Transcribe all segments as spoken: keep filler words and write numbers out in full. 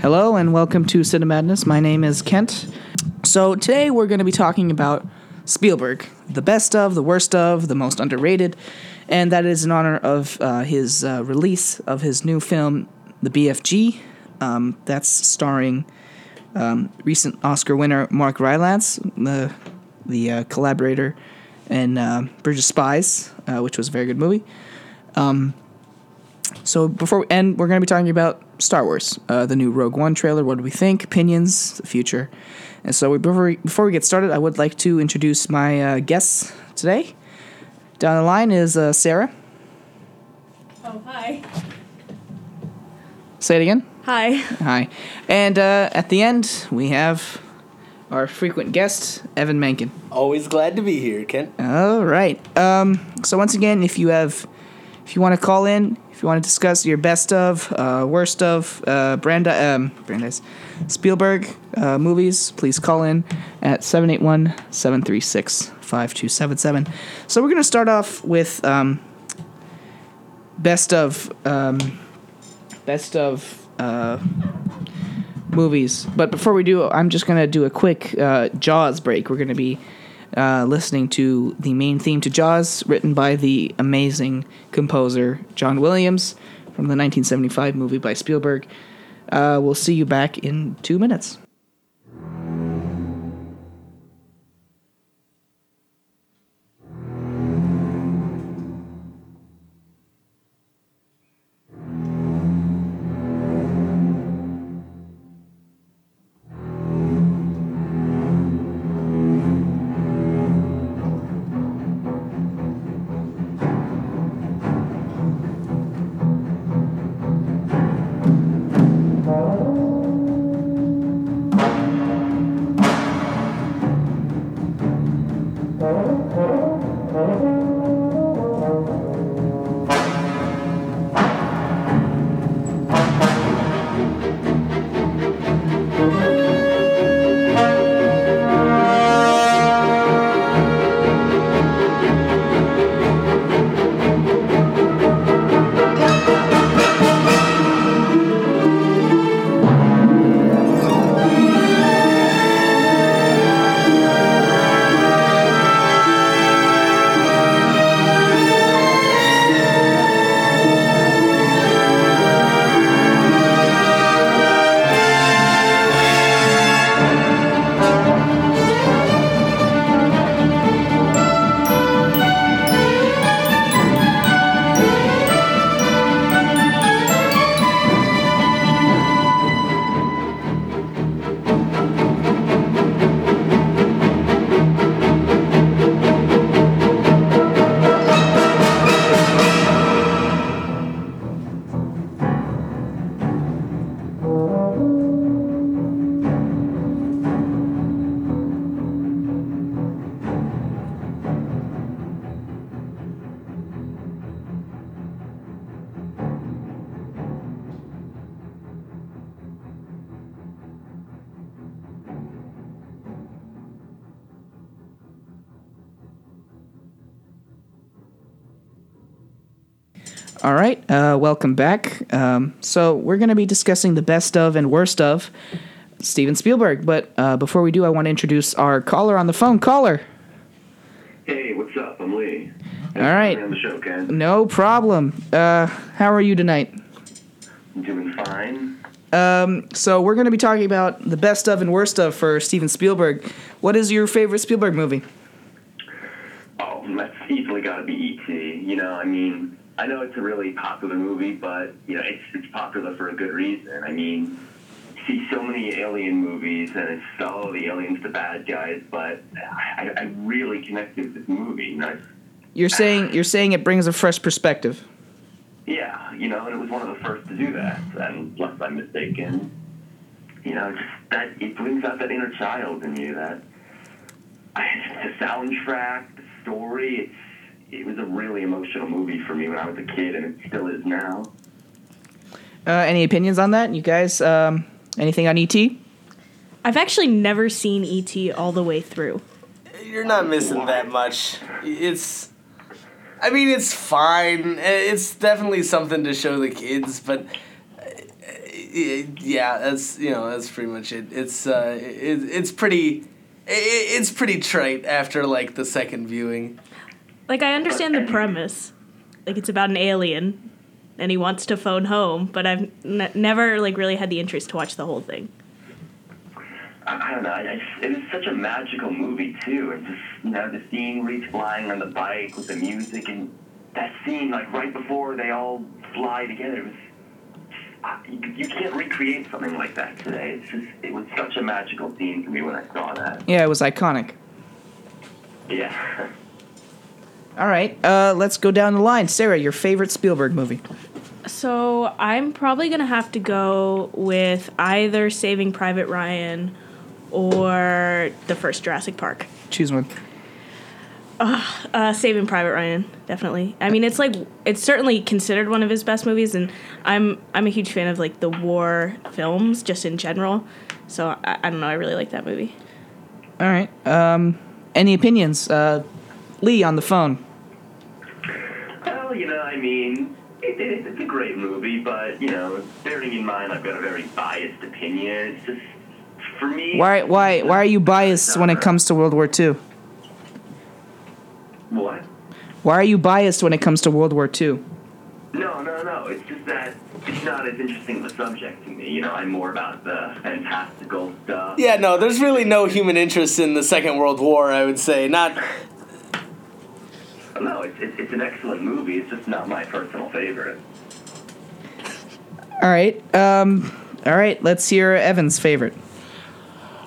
Hello and welcome to Cinemadness. My name is Kent. So today we're going to be talking about Spielberg, the best of, the worst of, the most underrated, and that is in honor of uh, his uh, release of his new film, The B F G. Um, that's starring um, recent Oscar winner Mark Rylance, the the uh, collaborator in uh, Bridge of Spies, uh, which was a very good movie. Um, so before we end, we're going to be talking about Star Wars, uh, the new Rogue One trailer. What do we think? Opinions, the future. And so we, before, we, before we get started, I would like to introduce my uh, guests today. Down the line is uh, Sarah. Oh, hi. Say it again. Hi. Hi. And uh, at the end, we have our frequent guest, Evan Menken. Always glad to be here, Ken. All right. Um, so once again, if you have, if you want to call in, if you want to discuss your best of, uh, worst of, uh, Brandi- um, Brandeis, Spielberg uh, movies, please call in at seven eight one, seven three six, five two seven seven. So we're going to start off with um, best of um, best of uh, movies. But before we do, I'm just going to do a quick uh, Jaws break. We're going to be Uh, listening to the main theme to Jaws, written by the amazing composer John Williams from the nineteen seventy-five movie by Spielberg. Uh, we'll see you back in two minutes. All right, uh, welcome back. Um, so we're going to be discussing the best of and worst of Steven Spielberg. But uh, before we do, I want to introduce our caller on the phone. Caller. Hey, what's up? I'm Lee. All right. On the show, Ken. No problem. Uh, how are you tonight? I'm doing fine. Um, so we're going to be talking about the best of and worst of for Steven Spielberg. What is your favorite Spielberg movie? Oh, that's easily got to be E T. You know, I mean... I know it's a really popular movie, but you know it's it's popular for a good reason. I mean, you see so many alien movies, and it's all the aliens, the bad guys, but I, I really connected with this movie. And I, you're saying you're saying it brings a fresh perspective. Yeah, you know, and it was one of the first to do that, and unless I'm mistaken, you know, just that it brings out that inner child in you. That the soundtrack, the story, it's. It was a really emotional movie for me when I was a kid, and it still is now. Uh, any opinions on that, you guys? Um, anything on E T? I've actually never seen E T all the way through. You're not missing that much. It's, I mean, it's fine. It's definitely something to show the kids, but yeah, that's you know that's pretty much it. It's uh, it, it's pretty, it, it's pretty trite after like the second viewing. Like, I understand the premise, like it's about an alien, and he wants to phone home, but I've n- never like really had the interest to watch the whole thing. I don't know. I, I, it was such a magical movie too. It just, you know, the scenery flying on the bike with the music, and that scene like right before they all fly together. It was, uh, you, you can't recreate something like that today. It's just it was such a magical scene to me when I saw that. Yeah, it was iconic. Yeah. All right, uh, let's go down the line. Sarah, your favorite Spielberg movie? So I'm probably gonna have to go with either Saving Private Ryan or the first Jurassic Park. Choose one. Uh, uh, Saving Private Ryan, definitely. I mean, it's like it's certainly considered one of his best movies, and I'm I'm a huge fan of like the war films just in general. So I, I don't know, I really like that movie. All right. Um, any opinions, uh, Lee on the phone? Well, you know, I mean, it, it, it's a great movie, but you know, bearing in mind I've got a very biased opinion, it's just. For me, why why why are you biased when it comes to World War Two? What? Why are you biased when it comes to World War Two? No, no, no. It's just that it's not as interesting of a subject to me. You know, I'm more about the fantastical stuff. Yeah, no, there's really no human interest in the Second World War, I would say. Not. No, it's it's, it's an excellent movie. It's just not my personal favorite. All right. Um, all right. Let's hear Evan's favorite.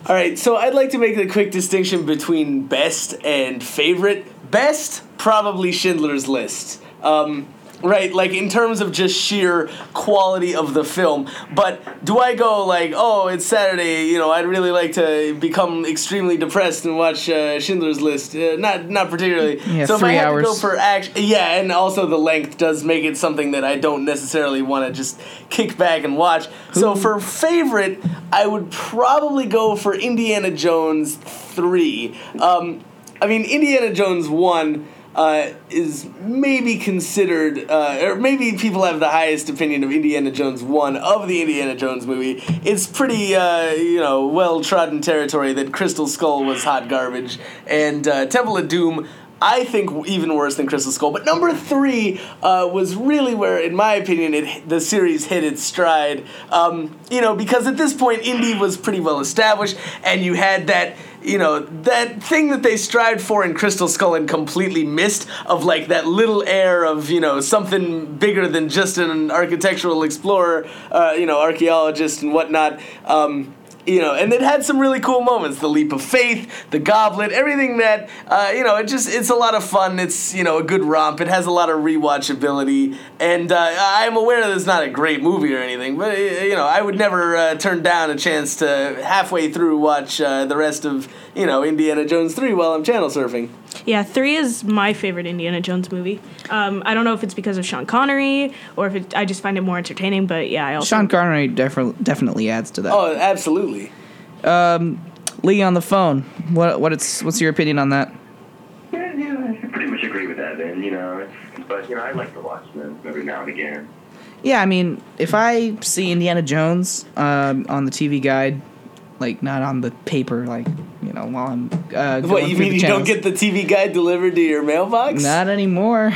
All right, so I'd like to make the quick distinction between best and favorite. Best, probably Schindler's List. Um, right, like in terms of just sheer quality of the film. But do I go like, oh, it's Saturday, you know, I'd really like to become extremely depressed and watch uh, Schindler's List? Uh, not not particularly. Yeah, so if I have to go for action, yeah, and also the length does make it something that I don't necessarily want to just kick back and watch. Ooh. So for favorite, I would probably go for Indiana Jones three. Um, I mean, Indiana Jones one uh, is maybe considered, uh, or maybe people have the highest opinion of Indiana Jones one of the Indiana Jones movie. It's pretty, uh, you know, well-trodden territory that Crystal Skull was hot garbage, and uh, Temple of Doom, I think, even worse than Crystal Skull. But number three uh, was really where, in my opinion, it, the series hit its stride. Um, you know, because at this point, Indy was pretty well established, and you had that, you know, that thing that they strived for in Crystal Skull and completely missed, of like that little air of, you know, something bigger than just an architectural explorer, uh, you know, archaeologist and whatnot. Um, You know, and it had some really cool moments. The leap of faith, the goblet, everything that, uh, you know, it just, it's a lot of fun. It's, you know, a good romp. It has a lot of rewatchability. And uh, I'm aware that it's not a great movie or anything, but, you know, I would never uh, turn down a chance to halfway through watch uh, the rest of, you know, Indiana Jones three while I'm channel surfing. Yeah, three is my favorite Indiana Jones movie. Um, I don't know if it's because of Sean Connery or if it, I just find it more entertaining, but yeah, I also... Sean Connery def- definitely adds to that. Oh, absolutely. Um, Lee on the phone, what what it's what's your opinion on that? Yeah, yeah, I pretty much agree with that, then, you know. It's, but, you know, I like to watch them every now and again. Yeah, I mean, if I see Indiana Jones um, on the T V guide, like, not on the paper, like... You know, while I'm uh, going what you mean you channels. Don't get the T V guide delivered to your mailbox? Not anymore.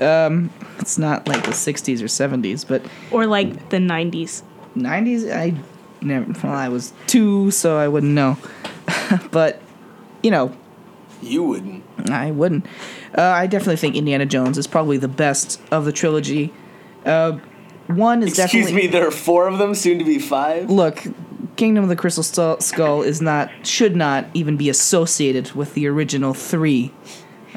um, it's not like the sixties or seventies, but or like the nineties. Nineties, I never. Well, I was two, so I wouldn't know. But you know, you wouldn't. I wouldn't. Uh, I definitely think Indiana Jones is probably the best of the trilogy. Uh, one is Excuse definitely. Excuse me, there are four of them, soon to be five. Look. Kingdom of the Crystal Skull is not, should not even be associated with the original three.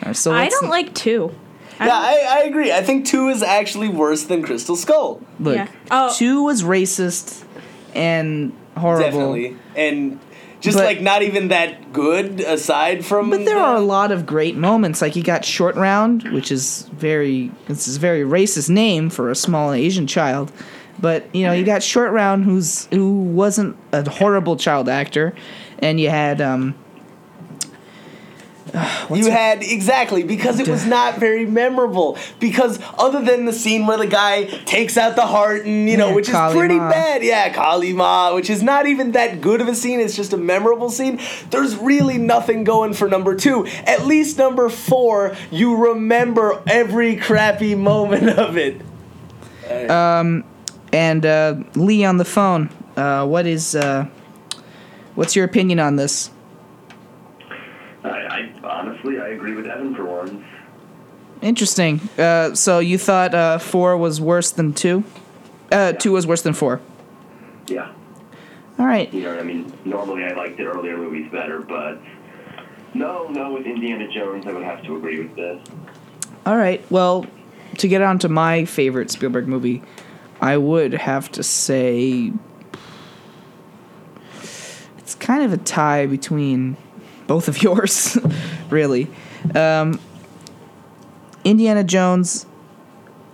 Uh, so I don't n- like two. I yeah, don't... I, I agree. I think two is actually worse than Crystal Skull. Look, yeah. oh. two was racist and horrible. Definitely. And just but, like not even that good aside from. But there that. are a lot of great moments. Like you got Short Round, which is very, it's a very racist name for a small Asian child. But, you know, you got Short Round, who's who wasn't a horrible child actor, and you had um, What's you had exactly because it was not very memorable. Because other than the scene where the guy takes out the heart and you know, yeah, which Kali is pretty Ma. bad, yeah, Kali Ma, which is not even that good of a scene. It's just a memorable scene. There's really nothing going for number two. At least number four, you remember every crappy moment of it. Um, and uh, Lee on the phone. Uh, what is uh, what's your opinion on this? I, I honestly, I agree with Evan for once. Interesting. Uh, so you thought uh, four was worse than two? Uh, yeah. Two was worse than four. Yeah. All right. You know what I mean? Normally I liked the earlier movies better, but no, no, with Indiana Jones I would have to agree with this. All right. Well, to get on to my favorite Spielberg movie, I would have to say it's kind of a tie between both of yours, really. Um, Indiana Jones,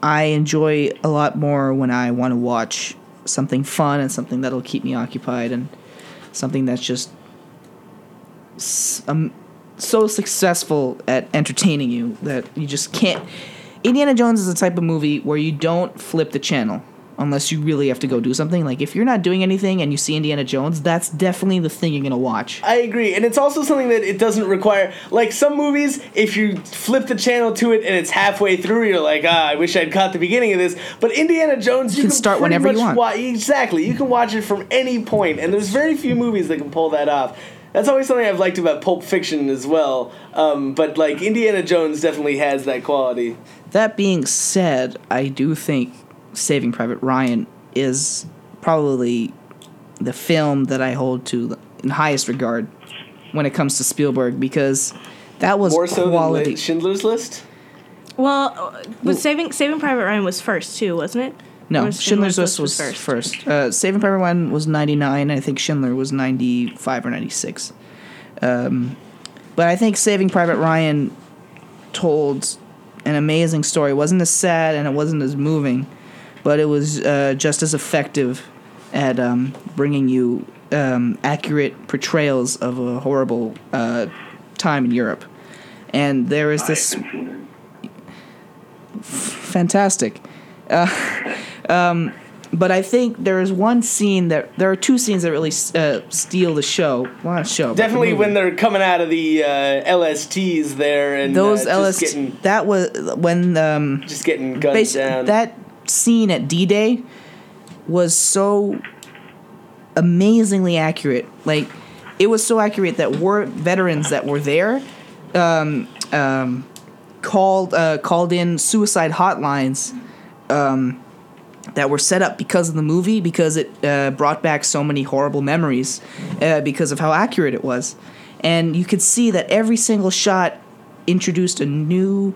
I enjoy a lot more when I want to watch something fun and something that'll keep me occupied and something that's just um, so successful at entertaining you that you just can't. Indiana Jones is the type of movie where you don't flip the channel unless you really have to go do something. Like, if you're not doing anything and you see Indiana Jones, that's definitely the thing you're going to watch. I agree. And it's also something that it doesn't require. Like, some movies, if you flip the channel to it and it's halfway through, you're like, ah, I wish I'd caught the beginning of this. But Indiana Jones, you, you can, can start whenever you want. Wa- exactly. You can watch it from any point. And there's very few movies that can pull that off. That's always something I've liked about Pulp Fiction as well. Um, but, like, Indiana Jones definitely has that quality. That being said, I do think Saving Private Ryan is probably the film that I hold to in highest regard when it comes to Spielberg, because that was more so quality. Than Schindler's List? Well, was Saving Saving Private Ryan was first, too, wasn't it? No, was Schindler's, Schindler's List was, was first. first. Uh, Saving Private Ryan was ninety-nine. I think Schindler was ninety-five or ninety-six. Um, but I think Saving Private Ryan told an amazing story. It wasn't as sad and it wasn't as moving, but it was uh, just as effective at um, bringing you um, accurate portrayals of a horrible uh, time in Europe. And there is this f- fantastic. Uh, um, but I think there is one scene that there are two scenes that really uh, steal the show. Well, not show. Definitely the when they're coming out of the uh, L S Ts there and those uh, L S T just getting, that was when um, just getting gunned basi- down. That scene at D-Day was so amazingly accurate. Like, it was so accurate that war veterans that were there um, um, called uh, called in suicide hotlines um, that were set up because of the movie, because it uh, brought back so many horrible memories uh, because of how accurate it was. And you could see that every single shot introduced a new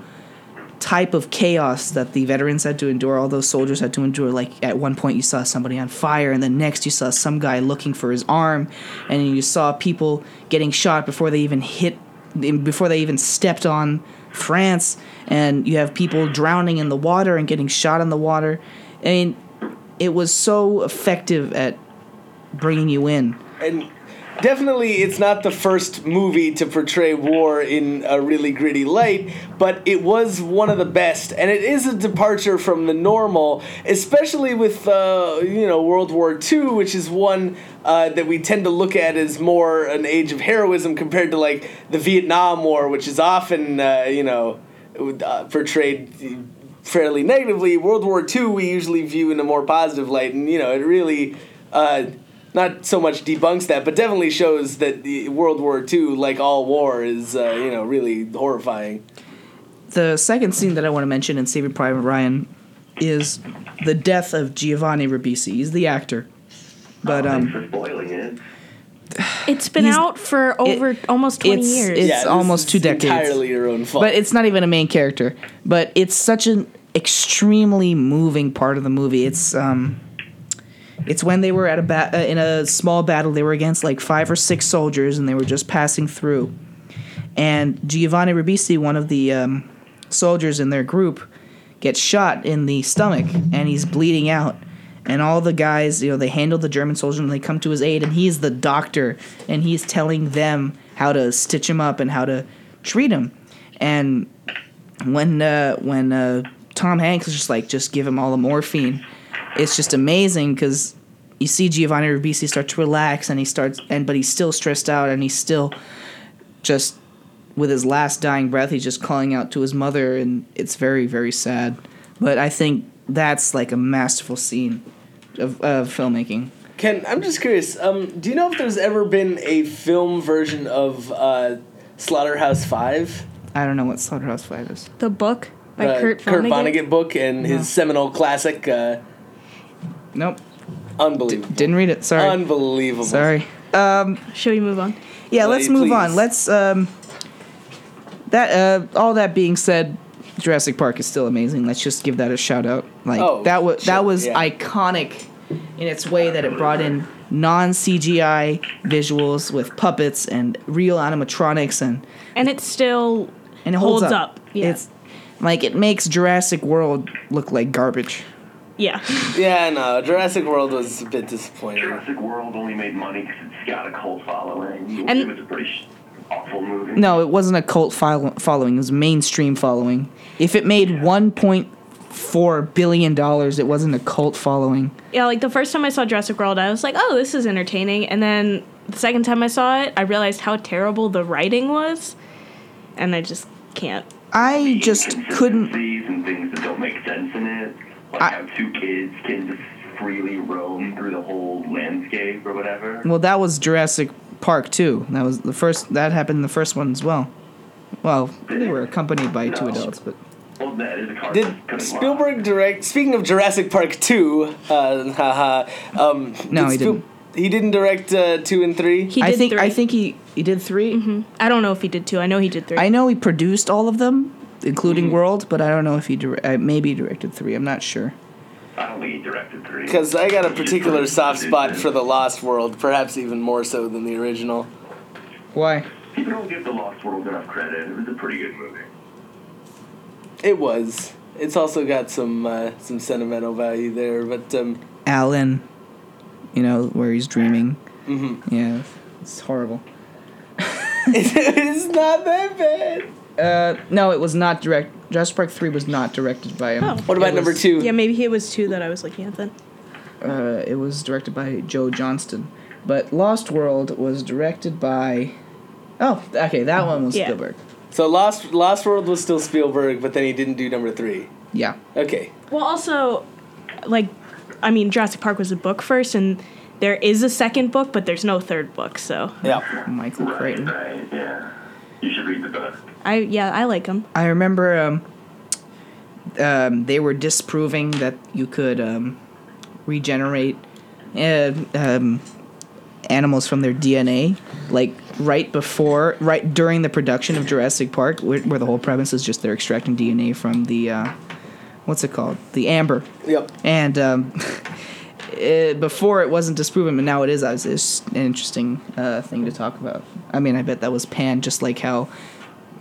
type of chaos that the veterans had to endure, all those soldiers had to endure. Like, at one point you saw somebody on fire, and then next you saw some guy looking for his arm, and you saw people getting shot before they even hit, before they even stepped on France, and you have people drowning in the water and getting shot in the water. I mean, it was so effective at bringing you in. And definitely, it's not the first movie to portray war in a really gritty light, but it was one of the best, and it is a departure from the normal, especially with uh, you know, World War Two, which is one uh, that we tend to look at as more an age of heroism compared to like the Vietnam War, which is often uh, you know uh, portrayed fairly negatively. World War Two we usually view in a more positive light, and you know it really. Uh, Not so much debunks that, but definitely shows that the World War Two, like all war, is uh, you know really horrifying. The second scene that I want to mention in Saving Private Ryan is the death of Giovanni Ribisi. He's the actor, but oh, um, thanks for spoiling it. It's been out for over it, almost twenty it's, years. It's yeah, almost two decades. Entirely your own fault. But it's not even a main character. But it's such an extremely moving part of the movie. It's um. It's when they were at a ba- uh, in a small battle. They were against like five or six soldiers, and they were just passing through. And Giovanni Ribisi, one of the um, soldiers in their group, gets shot in the stomach, and he's bleeding out. And all the guys, you know, they handle the German soldier, and they come to his aid, and he's the doctor, and he's telling them how to stitch him up and how to Just read them. And when uh, when uh, Tom Hanks is just like, just give him all the morphine, it's just amazing because you see Giovanni Ribisi start to relax, and he starts, and but he's still stressed out, and he's still just with his last dying breath, he's just calling out to his mother, and it's very, very sad. But I think that's like a masterful scene of, of filmmaking. Ken, I'm just curious. Um, do you know if there's ever been a film version of uh, Slaughterhouse-Five? I don't know what Slaughterhouse-Five is. The book by uh, Kurt Vonnegut. Kurt Vonnegut book and no. his seminal classic. Uh, nope. Unbelievable. D- didn't read it. Sorry. Unbelievable. Sorry. Um, Shall we move on? Yeah, let's move please. on. Let's. Um, that uh, all that being said, Jurassic Park is still amazing. Let's just give that a shout out. Like oh, that was sure, that was yeah. iconic in its way that it brought in non-C G I visuals with puppets and real animatronics, and and it still and it holds, holds up. up. Yeah. It's like it makes Jurassic World look like garbage. Yeah. yeah, no, Jurassic World was a bit disappointing. Jurassic World only made money because it's got a cult following. And it was a pretty awful movie. No, it wasn't a cult fo- following. It was mainstream following. If it made yeah. one point four billion dollars, it wasn't a cult following. Yeah, like the first time I saw Jurassic World, I was like, oh, this is entertaining. And then the second time I saw it, I realized how terrible the writing was. And I just can't. I just couldn't. And things that don't make sense in it. Like I, how two kids can just freely roam through the whole landscape or whatever. Well, that was Jurassic Park too. That was the first. That happened in the first one as well. Well, they were accompanied by no. two adults, but. Well, that is a car. Did Spielberg lie. direct? Speaking of Jurassic Park two, uh, haha. Um, no, he Spiel, didn't. He didn't direct uh, two and three. He did I think. Three. I think he he did three. Mm-hmm. I don't know if he did two. I know he did three. I know he produced all of them, including mm-hmm. World, but I don't know if he dir- uh, maybe directed three. I'm not sure. I don't think he directed three. Because I got a particular soft spot for The Lost World, perhaps even more so than the original. Why? People don't give The Lost World enough credit. It was a pretty good movie. It was. It's also got some uh, some sentimental value there, but um, Alan, you know, where he's dreaming. Mm-hmm. Yeah, it's horrible. It's not that bad. Uh, no, it was not direct. Jurassic Park three was not directed by him. Oh. What about was, number two? Yeah, maybe it was two that I was looking at then. Uh, it was directed by Joe Johnston. But Lost World was directed by... Oh, okay, that one was yeah. Spielberg. So Lost Lost World was still Spielberg, but then he didn't do number three. Yeah. Okay. Well, also, like, I mean, Jurassic Park was a book first, and there is a second book, but there's no third book, so... Yeah. Michael Crichton. Right, right, yeah. You should read the book. I yeah, I like them. I remember um, um, they were disproving that you could um, regenerate uh, um, animals from their D N A, like right before, right during the production of Jurassic Park, where, where the whole premise is just they're extracting D N A from the uh, what's it called, the amber. Yep. And um, it, before it wasn't disproven, but now it is. It's an interesting uh, thing to talk about. I mean, I bet that was panned, just like how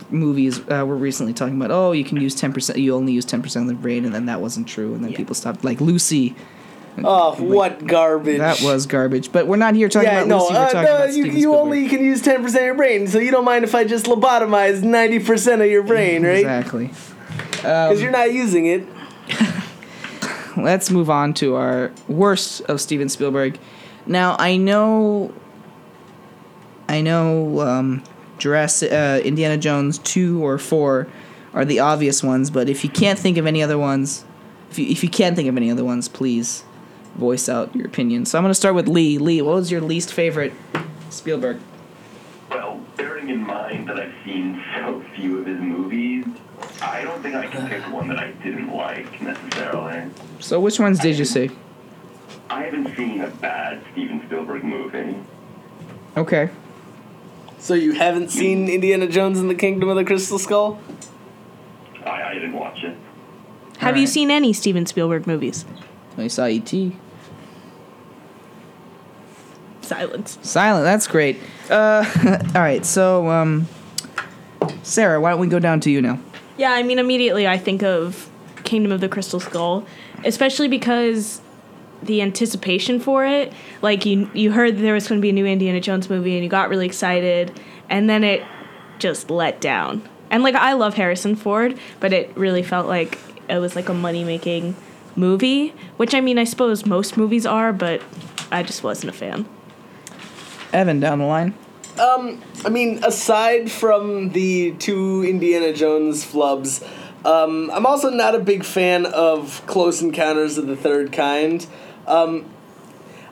movies uh, were recently talking about, oh, you can use ten percent, you only use ten percent of the brain, and then that wasn't true, and then yeah. people stopped, like Lucy. Oh, like, what garbage. That was garbage, but we're not here talking yeah, about no, Lucy, we're uh, talking no, about Steven Spielberg. You only can use ten percent of your brain, so you don't mind if I just lobotomize ninety percent of your brain, right? Exactly. Because um, you're not using it. Let's move on to our worst of Steven Spielberg. Now, I know... I know um, Jurassic, uh, Indiana Jones two or four are the obvious ones, but if you can't think of any other ones, if you, if you can't think of any other ones, please voice out your opinion. So I'm going to start with Lee. Lee, what was your least favorite Spielberg? Well, bearing in mind that I've seen so few of his movies, I don't think I can pick one that I didn't like necessarily. So which ones did I you see? I haven't seen a bad Steven Spielberg movie. Okay. So you haven't seen Indiana Jones and the Kingdom of the Crystal Skull? I, I didn't watch it. Have right. you seen any Steven Spielberg movies? I saw E T Silence. Silence, that's great. Uh, all right, so, um, Sarah, why don't we go down to you now? Yeah, I mean, immediately I think of Kingdom of the Crystal Skull, especially because... the anticipation for it, like you you heard that there was going to be a new Indiana Jones movie and you got really excited, and then it just let down. And, like, I love Harrison Ford, but it really felt like it was, like, a money-making movie, which, I mean, I suppose most movies are, but I just wasn't a fan. Evan, down the line. Um, I mean, aside from the two Indiana Jones flubs, um, I'm also not a big fan of Close Encounters of the Third Kind. Um,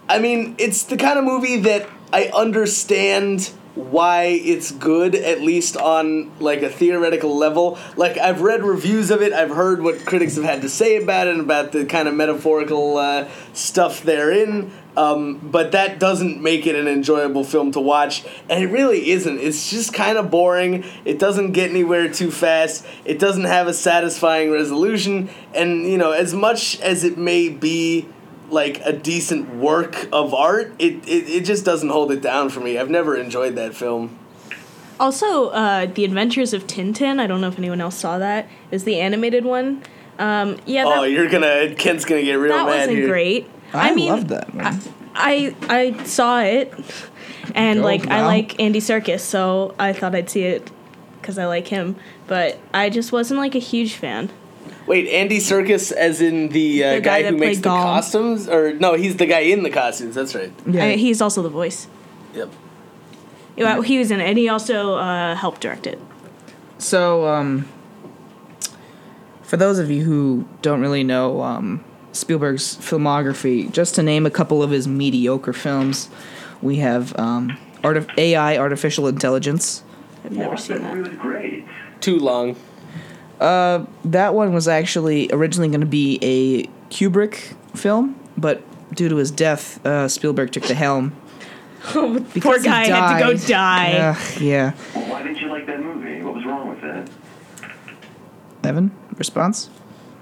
I mean, it's the kind of movie that I understand why it's good, at least on, like, a theoretical level. Like, I've read reviews of it, I've heard what critics have had to say about it and about the kind of metaphorical uh, stuff therein, um, but that doesn't make it an enjoyable film to watch, and it really isn't. It's just kind of boring, it doesn't get anywhere too fast, it doesn't have a satisfying resolution, and, you know, as much as it may be like a decent work of art, it, it, it just doesn't hold it down for me. I've never enjoyed that film. Also, uh, The Adventures of Tintin, I don't know if anyone else saw that, is the animated one. Um, yeah. That, oh, you're gonna, Kent's gonna get real that mad wasn't here. Great. I, I mean, loved that one. I, I, I saw it, and Go like now. I like Andy Serkis, so I thought I'd see it because I like him, but I just wasn't like a huge fan. Wait, Andy Serkis as in the, uh, the guy, guy who makes the Gollum. Costumes? Or no, he's the guy in the costumes, that's right. Yeah. I, he's also the voice. Yep. Yeah, he was in it, and he also uh, helped direct it. So, um, for those of you who don't really know um, Spielberg's filmography, just to name a couple of his mediocre films, we have um, Artif- A I, Artificial Intelligence. I've never What's seen that. Really great. Too long. Uh, that one was actually originally going to be a Kubrick film, but due to his death, uh, Spielberg took the helm. Oh, poor guy had to go die. Uh, yeah. Well, why didn't you like that movie? What was wrong with it? Evan, response?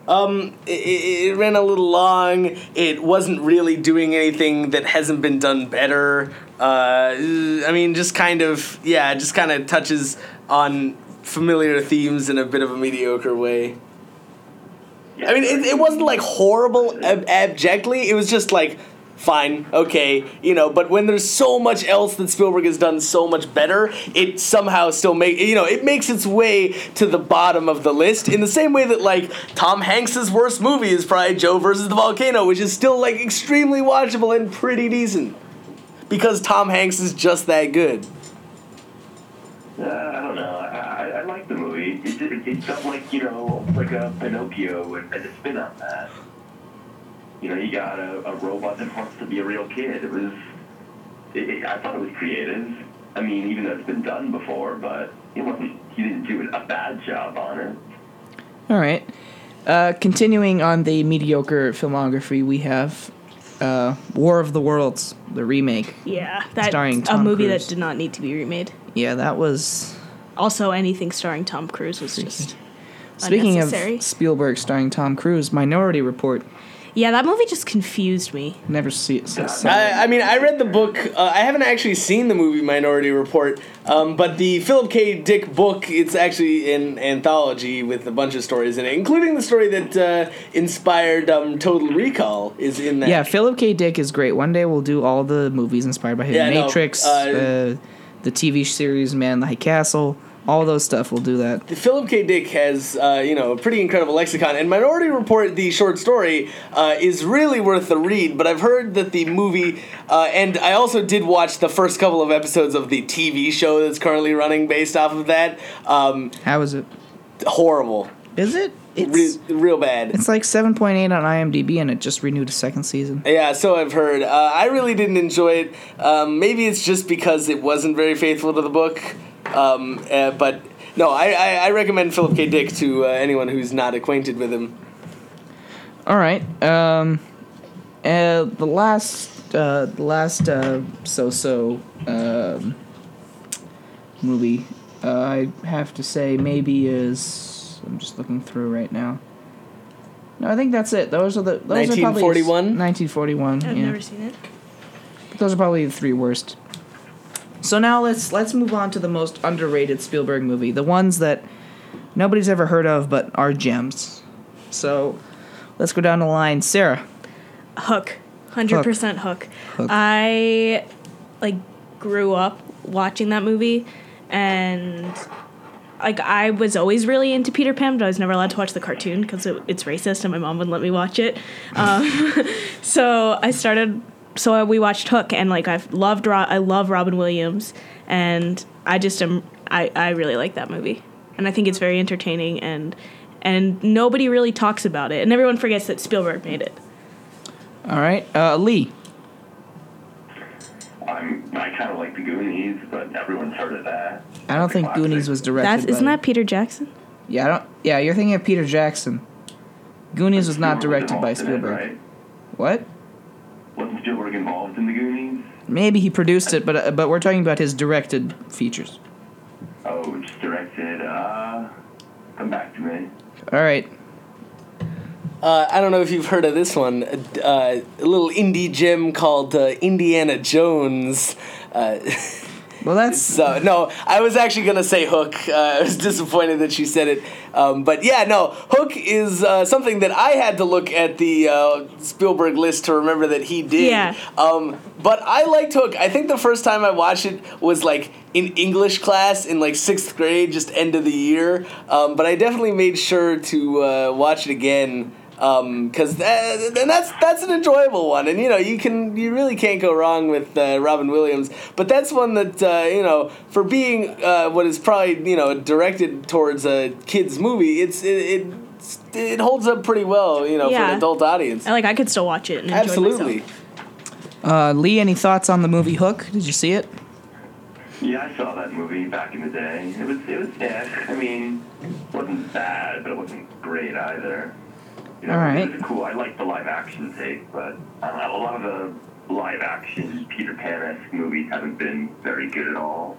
Um, it, it ran a little long. It wasn't really doing anything that hasn't been done better. Uh, I mean, just kind of, yeah, just kind of touches on familiar themes in a bit of a mediocre way. I mean, it, it wasn't, like, horrible ab- abjectly. It was just, like, fine, okay, you know, but when there's so much else that Spielberg has done so much better, it somehow still makes, you know, it makes its way to the bottom of the list in the same way that, like, Tom Hanks' worst movie is probably Joe versus the Volcano, which is still, like, extremely watchable and pretty decent because Tom Hanks is just that good. Uh, I don't know. I like the movie. It, it, it felt like, you know, like a Pinocchio and a spin on that. You know, you got a, a robot that wants to be a real kid. It was, it, it, I thought it was creative. I mean, even though it's been done before, but it wasn't, he didn't do a bad job on it. All right. Uh, continuing on the mediocre filmography, we have uh, War of the Worlds, the remake. Yeah, that's a movie Cruise. That did not need to be remade. Yeah, that was... Also, anything starring Tom Cruise was just Speaking of Spielberg starring Tom Cruise, Minority Report. Yeah, that movie just confused me. Never see it. So I, I mean, I read the book. Uh, I haven't actually seen the movie Minority Report, um, but the Philip K. Dick book, it's actually an anthology with a bunch of stories in it, including the story that uh, inspired um, Total Recall is in that. Yeah, Philip K. Dick is great. One day we'll do all the movies inspired by him. Yeah, Matrix, no, uh, uh, the T V series Man in the High Castle. All those stuff will do that. Philip K. Dick has, uh, you know, a pretty incredible lexicon, and Minority Report, the short story, uh, is really worth the read, but I've heard that the movie, uh, and I also did watch the first couple of episodes of the T V show that's currently running based off of that. Um, How is it? Horrible. Is it? It's Re- real bad. It's like seven point eight on IMDb, and it just renewed a second season. Yeah, so I've heard. Uh, I really didn't enjoy it. Um, maybe it's just because it wasn't very faithful to the book. Um, uh, but no, I, I, I recommend Philip K. Dick to uh, anyone who's not acquainted with him. All right. Um, uh, the last, uh, the last uh, so-so uh, movie uh, I have to say maybe is I'm just looking through right now. No, I think that's it. Those are the those are probably nineteen forty-one. I've yeah. never seen it. But those are probably the three worst. So now let's let's move on to the most underrated Spielberg movie, the ones that nobody's ever heard of but are gems. So let's go down the line. Sarah. Hook. one hundred percent Hook. Hook. I, like, grew up watching that movie, and like, I was always really into Peter Pan, but I was never allowed to watch the cartoon because it, it's racist and my mom wouldn't let me watch it. Um, so I started, so we watched Hook, and like, I've loved, Ro- I love Robin Williams, and I just am, I, I really like that movie. And I think it's very entertaining, and and nobody really talks about it. And everyone forgets that Spielberg made it. All right. Uh, Lee. I'm, I kind of like the Goonies, but everyone's heard of that. I don't think classic. Goonies was directed That's, by... Isn't that Peter Jackson? Yeah, I don't, yeah, you're thinking of Peter Jackson. Goonies was not directed by Spielberg. It, right? What? Wasn't Spielberg involved in the Goonies? Maybe he produced it, but uh, but we're talking about his directed features. Oh, it's directed, uh... Come back to me. All right. Uh, I don't know if you've heard of this one, uh, a little indie gem called uh, Indiana Jones. Uh, well, that's... so, no, I was actually going to say Hook. Uh, I was disappointed that she said it. Um, but yeah, no, Hook is uh, something that I had to look at the uh, Spielberg list to remember that he did. Yeah. Um, but I liked Hook. I think the first time I watched it was like in English class in like sixth grade, just end of the year. Um, but I definitely made sure to uh, watch it again. Um, cause that, and that's that's an enjoyable one, and you know you can you really can't go wrong with uh, Robin Williams. But that's one that uh, you know for being uh, what is probably you know directed towards a kids movie, it's it it, it holds up pretty well you know yeah. for an adult audience. I, like I could still watch it. And Absolutely. Enjoy myself. Uh, Lee, any thoughts on the movie Hook? Did you see it? Yeah, I saw that movie back in the day. It was it was yeah. I mean, it wasn't bad, but it wasn't great either. You know, all right. It's cool. I like the live action take, but I know, a lot of the live action Peter Pan-esque movies haven't been very good at all.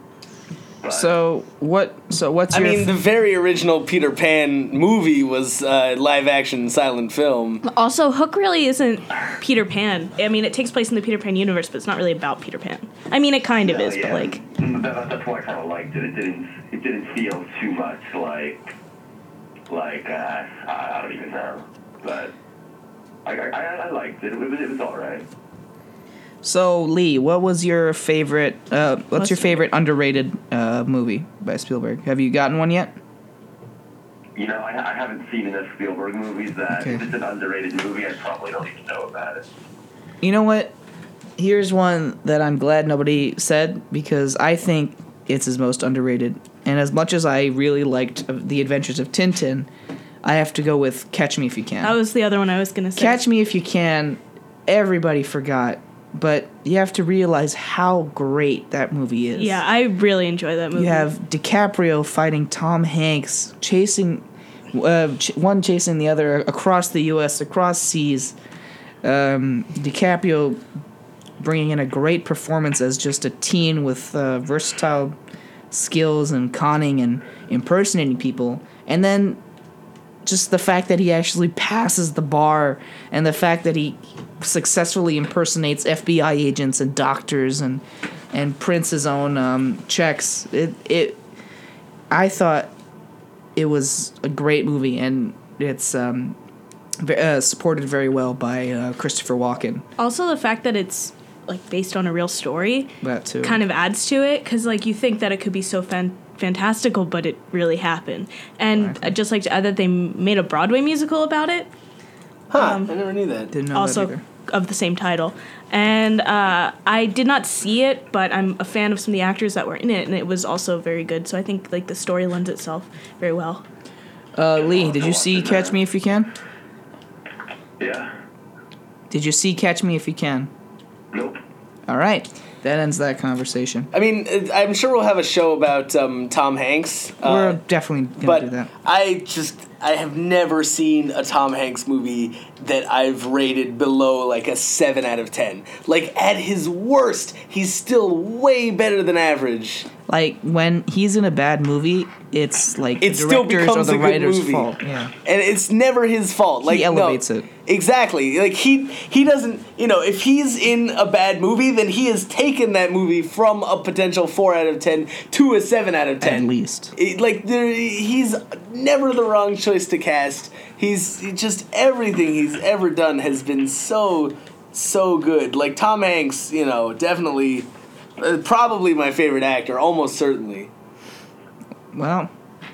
But so what? So what's? I your mean, f- the very original Peter Pan movie was uh, live action silent film. Also, Hook really isn't Peter Pan. I mean, it takes place in the Peter Pan universe, but it's not really about Peter Pan. I mean, it kind of no, is, yeah. but like that, that's why I kind of liked it. It didn't. It didn't feel too much like like uh, I don't even know. But I, I, I liked it. It was, it was all right. So, Lee, what was your favorite? Uh, what's, what's your favorite underrated uh, movie by Spielberg? Have you gotten one yet? You know, I, I haven't seen enough Spielberg movies that okay. if it's an underrated movie, I probably don't even know about it. You know what? Here's one that I'm glad nobody said because I think it's his most underrated. And as much as I really liked The Adventures of Tintin, I have to go with Catch Me If You Can. That was the other one I was going to say. Catch Me If You Can, everybody forgot, but you have to realize how great that movie is. Yeah, I really enjoy that movie. You have DiCaprio fighting Tom Hanks, chasing uh, ch- one chasing the other across the U S, across seas. Um, DiCaprio bringing in a great performance as just a teen with uh, versatile skills and conning and impersonating people. And then just the fact that he actually passes the bar and the fact that he successfully impersonates F B I agents and doctors and and prints his own um, checks. It it I thought it was a great movie, and it's um, uh, supported very well by uh, Christopher Walken. Also, the fact that it's like based on a real story that too kind of adds to it, because like you think that it could be so fantastic. fantastical, but it really happened. And I'd just like to add that they made a Broadway musical about it. Huh, um, I never knew that. Didn't know also that either. Also of the same title. And uh, I did not see it, but I'm a fan of some of the actors that were in it, and it was also very good. So I think like the story lends itself very well. Uh, Lee, did you see Catch Me If You Can? Yeah. Did you see Catch Me If You Can? Nope. All right. That ends that conversation. I mean, I'm sure we'll have a show about um, Tom Hanks. We're uh, definitely going to do that. But I just, I have never seen a Tom Hanks movie that I've rated below like a seven out of ten. Like, at his worst, he's still way better than average. Like, when he's in a bad movie, it's like it the director's still or the writer's fault. Yeah. And it's never his fault. Like, he elevates no, it. Exactly. Like, he he doesn't, you know, if he's in a bad movie, then he has taken that movie from a potential four out of ten to a seven out of ten. At least. It, like, there, he's never the wrong choice to cast. He's just, everything he's ever done has been so, so good. Like, Tom Hanks, you know, definitely... Uh, probably my favorite actor, almost certainly. Well,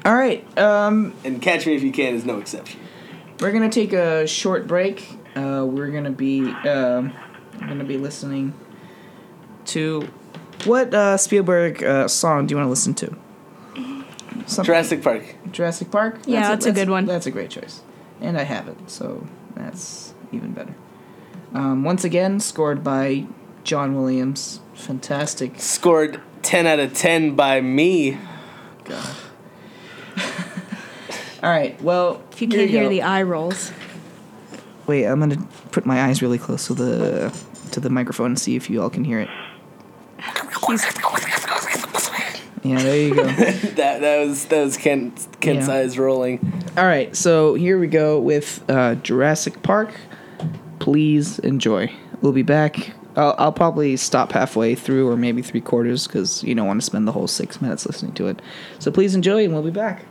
All right. Um, and Catch Me If You Can is no exception. We're going to take a short break. Uh, we're going to be um, going to be listening to... What uh, Spielberg uh, song do you want to listen to? Something. Jurassic Park. Jurassic Park? Yeah, that's, that's a, a good one. That's a great choice. And I have it, so that's even better. Um, once again, scored by John Williams. Fantastic. Scored ten out of ten by me. God. All right, well, if you can't hear go. the eye rolls. Wait, I'm going to put my eyes really close to the to the microphone and see if you all can hear it. Yeah, there you go. that that was that was Ken, Ken's yeah. eyes rolling. All right, so here we go with uh, Jurassic Park. Please enjoy. We'll be back. I'll, I'll probably stop halfway through or maybe three quarters because you don't want to spend the whole six minutes listening to it. So please enjoy, and we'll be back.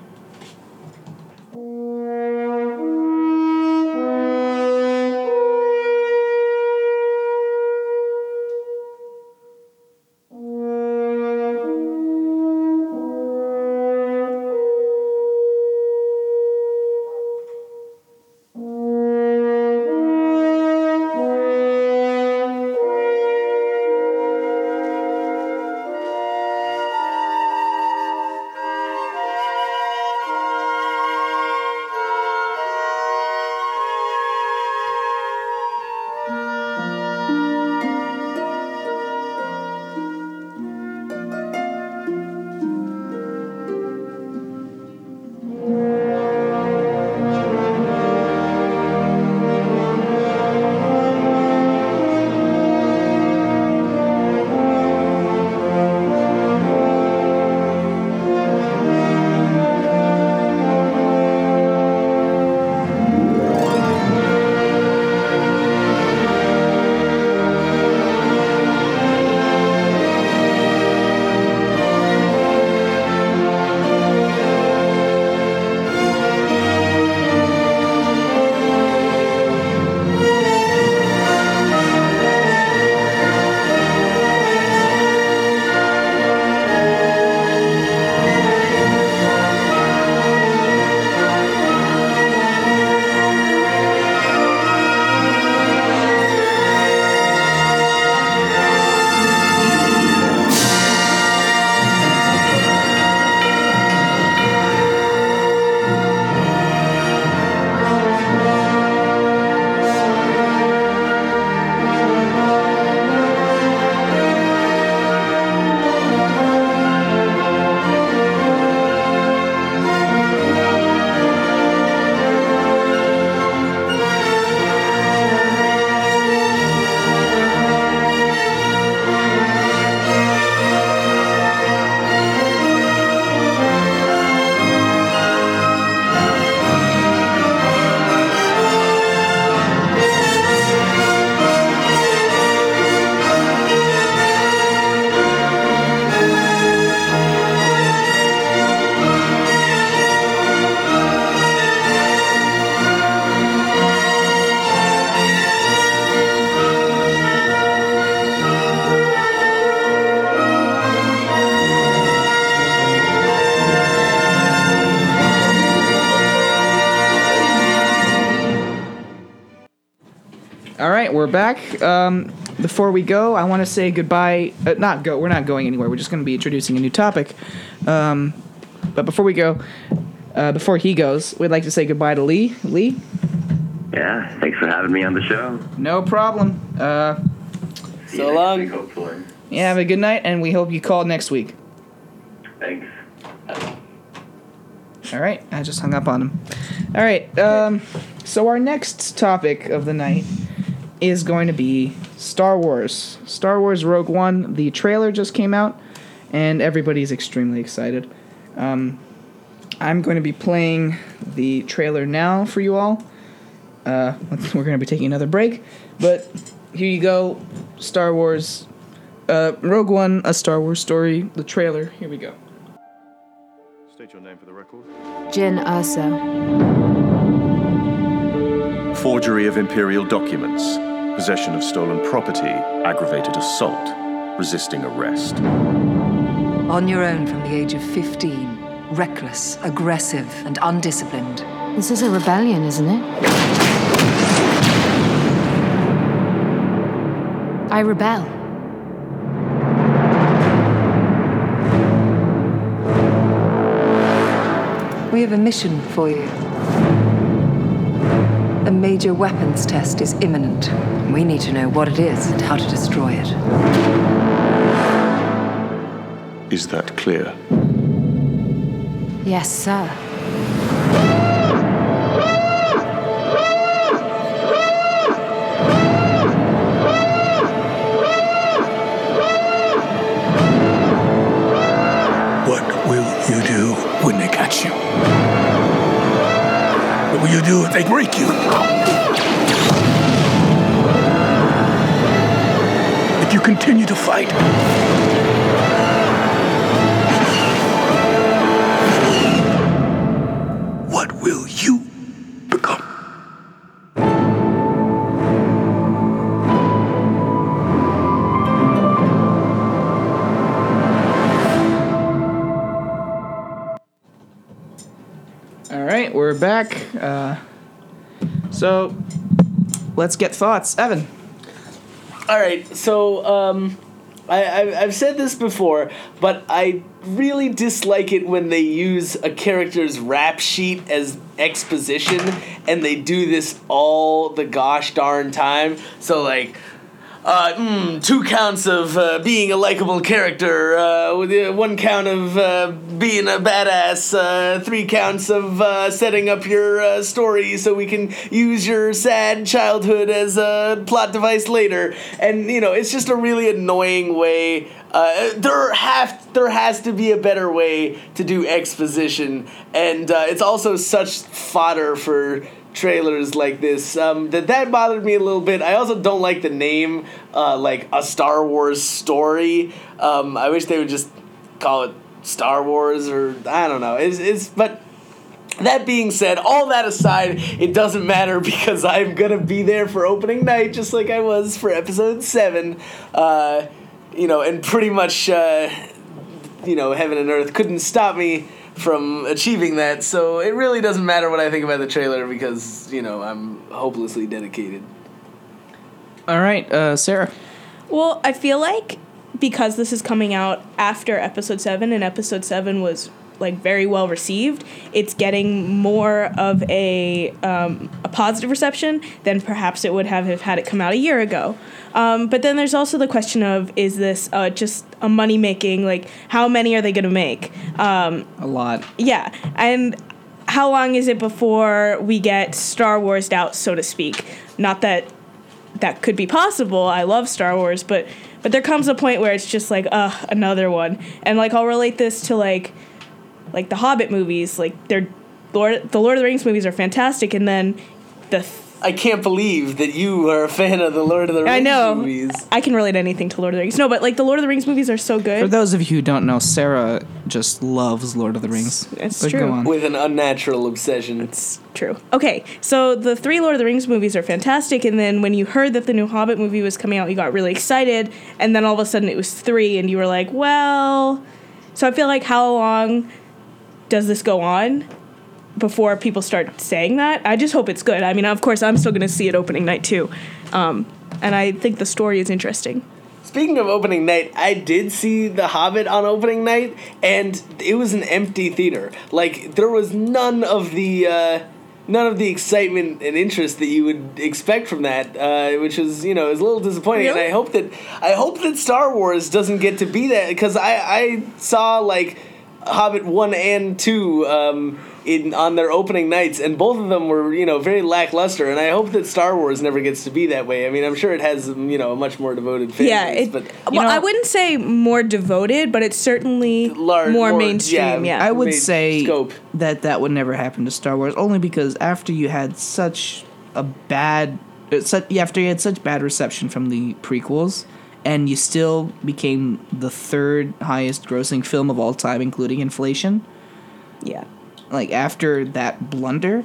We're back. Um, before we go, I want to say goodbye. Uh, not go. We're not going anywhere. We're just going to be introducing a new topic. Um, but before we go, uh, before he goes, we'd like to say goodbye to Lee. Lee? Yeah, thanks for having me on the show. No problem. Uh, See so you next long. Week, hopefully. Yeah, have a good night, and we hope you call next week. Thanks. All right. I just hung up on him. All right. Um, so our next topic of the night is going to be Star Wars. Star Wars Rogue One. The trailer just came out, and everybody's extremely excited. Um, I'm going to be playing the trailer now for you all. Uh, we're going to be taking another break, but here you go. Star Wars. Uh, Rogue One, a Star Wars story. The trailer. Here we go. State your name for the record. Jyn Erso. Forgery of Imperial documents. Possession of stolen property, aggravated assault, resisting arrest. On your own from the age of fifteen. reckless, aggressive, and undisciplined. This is a rebellion, isn't it? I rebel. We have a mission for you. A major weapons test is imminent. We need to know what it is and how to destroy it. Is that clear? Yes, sir. What will you do when they catch you? What will you do if they break you? If you continue to fight, what will you become? We're back, uh, so let's get thoughts. Evan. All right, so um, I, I, I've said this before, but I really dislike it when they use a character's rap sheet as exposition, and they do this all the gosh darn time. So like, uh, mm, two counts of uh, being a likable character, uh, with, uh, one count of... Uh, being a badass, uh, three counts of uh, setting up your uh, story so we can use your sad childhood as a plot device later. And, you know, it's just a really annoying way. Uh, there have there has to be a better way to do exposition. And uh, it's also such fodder for trailers like this. Um, that, that bothered me a little bit. I also don't like the name, uh, like, A Star Wars Story. Um, I wish they would just call it Star Wars, or I don't know. It's, it's, but that being said, all that aside, it doesn't matter because I'm going to be there for opening night just like I was for episode seven. Uh, you know, and pretty much, uh, you know, heaven and earth couldn't stop me from achieving that. So it really doesn't matter what I think about the trailer because, you know, I'm hopelessly dedicated. All right, uh, Sarah. Well, I feel like because this is coming out after episode seven, and episode seven was like very well received, it's getting more of a um, a positive reception than perhaps it would have if had it come out a year ago. Um, but then there's also the question of, is this uh, just a money making? Like, how many are they going to make? Um, a lot. Yeah, and how long is it before we get Star Wars'd out, so to speak? Not that that could be possible. I love Star Wars, but. But there comes a point where it's just like, ugh, another one. And, like, I'll relate this to, like, like the Hobbit movies. Like, they're Lord, the Lord of the Rings movies are fantastic, and then the... Th- I can't believe that you are a fan of the Lord of the Rings movies. I know. Movies. I can relate anything to Lord of the Rings. No, but, like, the Lord of the Rings movies are so good. For those of you who don't know, Sarah just loves Lord of the Rings. It's, it's true. With an unnatural obsession. It's true. Okay, so the three Lord of the Rings movies are fantastic, and then when you heard that the new Hobbit movie was coming out, you got really excited, and then all of a sudden it was three, and you were like, well... So I feel like, how long does this go on before people start saying that? I just hope it's good. I mean, of course, I'm still going to see it opening night, too. Um, and I think the story is interesting. Speaking of opening night, I did see The Hobbit on opening night, and it was an empty theater. Like, there was none of the... Uh None of the excitement and interest that you would expect from that, uh, which is, you know, is a little disappointing. Really? And I hope that I hope that Star Wars doesn't get to be that, because I, I saw like Hobbit one and two um, in on their opening nights, and both of them were, you know, very lackluster. And I hope that Star Wars never gets to be that way. I mean, I'm sure it has, you know, a much more devoted fan yeah, base, it, but well, know, I wouldn't say more devoted, but it's certainly large, more, more mainstream. Yeah, yeah. I would say scope. that that would never happen to Star Wars, only because after you had such a bad, such, after you had such bad reception from the prequels, and you still became the third highest grossing film of all time, including inflation. Yeah. Like, after that blunder,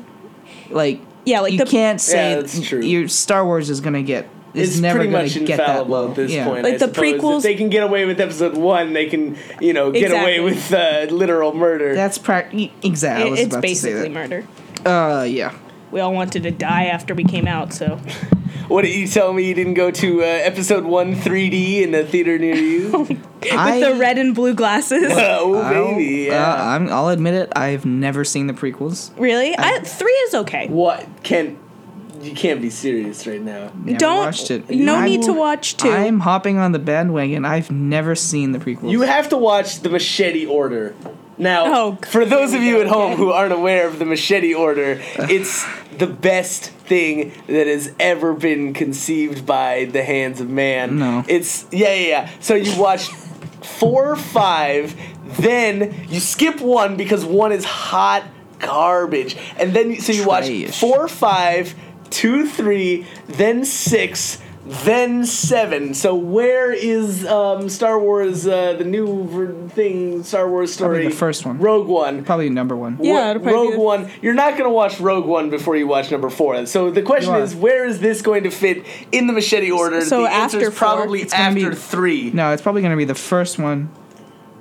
like, yeah, like you the, can't say yeah, that's true. Your Star Wars is going to get is it's never going to get that low at this yeah. point. Like I the prequels, if they can get away with episode one. They can, you know, get exactly. away with uh, literal murder. That's practically exactly. It, it's basically murder. Uh, yeah. We all wanted to die after we came out, so. What did you tell me? You didn't go to uh, episode one three D in a theater near you with I, the red and blue glasses. Oh baby! Yeah. Uh, I'm, I'll admit it. I've never seen the prequels. Really? I, I, three is okay. What can? You can't be serious right now. Never Don't watched it. No I, need to watch two. I'm hopping on the bandwagon. I've never seen the prequels. You have to watch The Machete Order. Now, oh, for those of you at home who aren't aware of The Machete Order, it's the best thing that has ever been conceived by the hands of man. No. It's yeah, yeah, yeah. So you watch four, five, then you skip one because one is hot garbage. And then so you watch Trash. four, five, two, three, then six, then seven. So where is um, Star Wars, uh, the new thing, Star Wars story? Probably the first one. Rogue One. Probably number one. Yeah, what, Rogue One. You're not going to watch Rogue One before you watch number four. So the question is, where is this going to fit in the Machete Order? So the after answer is probably four, after be, three. No, it's probably going to be the first one.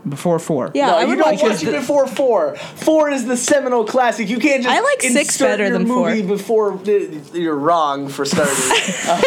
Before four. Yeah, no, I you would don't like watch it before four. Four is the seminal classic. You can't just I like six better than four. Movie before you're wrong for starters.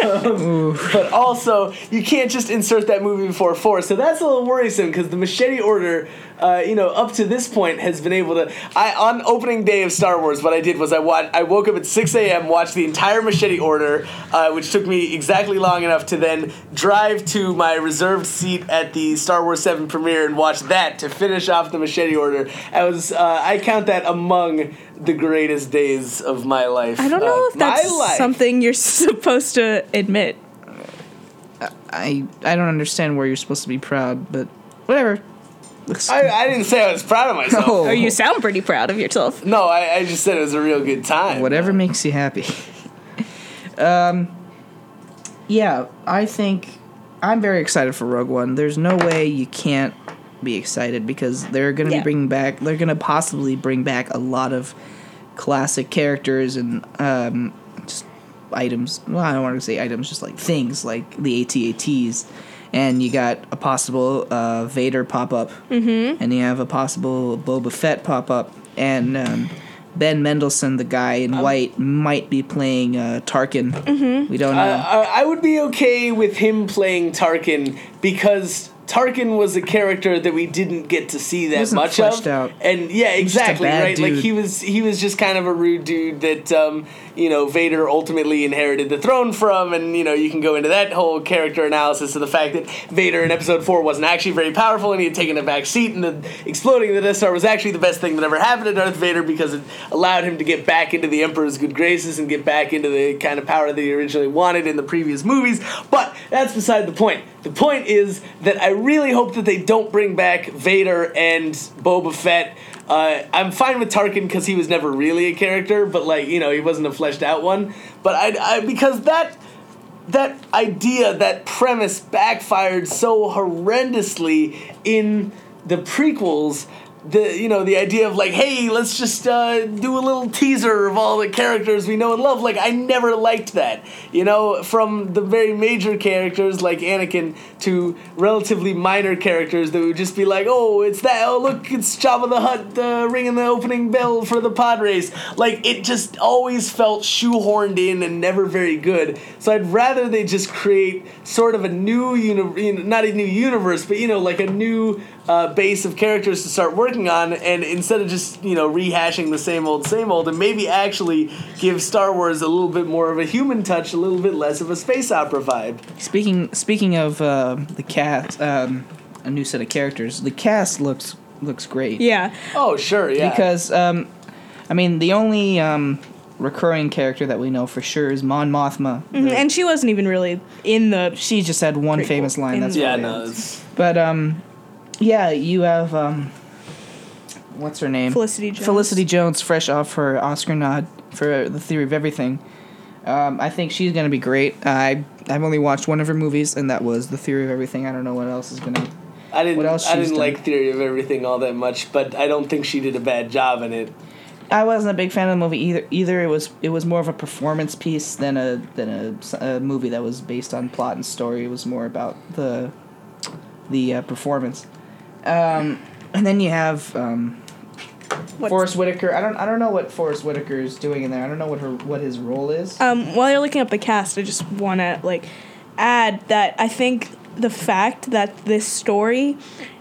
um, but also, you can't just insert that movie before four. So that's a little worrisome because the Machete Order, uh, you know, up to this point has been able to. I on opening day of Star Wars, what I did was I watch, I woke up at six a.m. watched the entire Machete Order, uh, which took me exactly long enough to then drive to my reserved seat at the Star Wars seven premiere and watch that to finish off the Machete Order. I was uh, I count that among the greatest days of my life. I don't know uh, if that's something you're supposed to admit. Uh, I I don't understand where you're supposed to be proud, but whatever. I, I didn't say I was proud of myself. Oh. Oh, you sound pretty proud of yourself. No, I, I just said it was a real good time. Whatever man. makes you happy. um, yeah, I think I'm very excited for Rogue One. There's no way you can't be excited because they're going to yeah. be bringing back, they're going to possibly bring back a lot of classic characters and um, just items. Well, I don't want to say items, just like things like the A T A Ts. And you got a possible uh, Vader pop-up, mm-hmm. and you have a possible Boba Fett pop-up, and um, Ben Mendelsohn, the guy in um, white, might be playing uh, Tarkin. Mm-hmm. We don't know. Uh, I would be okay with him playing Tarkin because Tarkin was a character that we didn't get to see that wasn't much fleshed of, out. And yeah, exactly right. Dude. Like he was, he was just kind of a rude dude that um, you know Vader ultimately inherited the throne from, and you know you can go into that whole character analysis of the fact that Vader in Episode Four wasn't actually very powerful, and he had taken a back seat, and the exploding the Death Star was actually the best thing that ever happened to Darth Vader because it allowed him to get back into the Emperor's good graces and get back into the kind of power that he originally wanted in the previous movies. But that's beside the point. The point is that I really hope that they don't bring back Vader and Boba Fett. Uh, I'm fine with Tarkin because he was never really a character, but like you know, he wasn't a fleshed out one. But I, I because that that idea, that premise backfired so horrendously in the prequels. The you know the idea of like, hey, let's just uh, do a little teaser of all the characters we know and love. Like I never liked that, you know, from the very major characters like Anakin to relatively minor characters that would just be like, oh, it's that. Oh, look, it's Jabba the Hutt uh, ringing the opening bell for the pod race. Like it just always felt shoehorned in and never very good. So I'd rather they just create sort of a new uni- you know, not a new universe, but you know, like a new uh, base of characters to start working on, and instead of just, you know, rehashing the same old, same old, and maybe actually give Star Wars a little bit more of a human touch, a little bit less of a space opera vibe. Speaking speaking of uh, the cast, um, a new set of characters, the cast looks looks great. Yeah. Oh, sure, yeah. Because, um, I mean, the only um, recurring character that we know for sure is Mon Mothma. Mm-hmm. And she wasn't even really in the... She just had one prequel. famous line. That's yeah, no. It's... But, um, yeah, you have... Um, What's her name? Felicity Jones. Felicity Jones, fresh off her Oscar nod for The Theory of Everything. Um, I think she's going to be great. I, I've only watched one of her movies, and that was The Theory of Everything. I don't know what else is going to... I didn't, what else I didn't done. like Theory of Everything all that much, but I don't think she did a bad job in it. I wasn't a big fan of the movie either. Either it was it was more of a performance piece than a than a, a movie that was based on plot and story. It was more about the the uh, performance. Um, and then you have um, Forrest Whitaker. I don't I don't know what Forrest Whitaker is doing in there. I don't know what her what his role is. Um, while you're looking up the cast, I just want to like add that I think the fact that this story,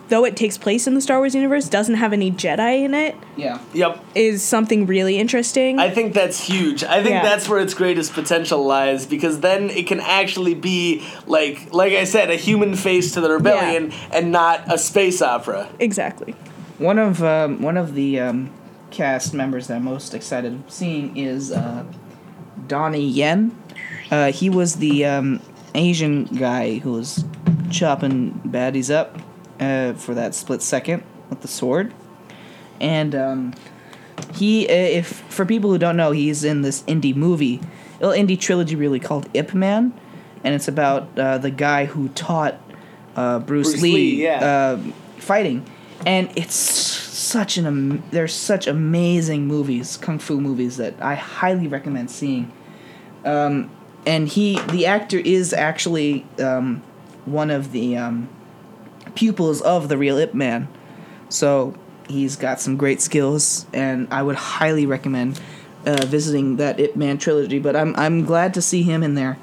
though it takes place in the Star Wars universe, doesn't have any Jedi in it. Yeah. Yep. Is something really interesting. I think that's huge. I think yeah. that's where its greatest potential lies, because then it can actually be, like like I said, a human face to the rebellion yeah. and not a space opera. Exactly. One of um, one of the um, cast members that I'm most excited seeing is uh, Donnie Yen. Uh, he was the um, Asian guy who was chopping baddies up. Uh, for that split second with the sword. And um, he, uh, if for people who don't know, he's in this indie movie, little indie trilogy really called Ip Man, and it's about uh, the guy who taught uh, Bruce, Bruce Lee, Lee yeah. uh, fighting. And it's such an, am- there's such amazing movies, kung fu movies, that I highly recommend seeing. Um, and he, the actor is actually um, one of the... Um, pupils of the real Ip Man, so he's got some great skills, and I would highly recommend uh, visiting that Ip Man trilogy. But I'm I'm glad to see him in there.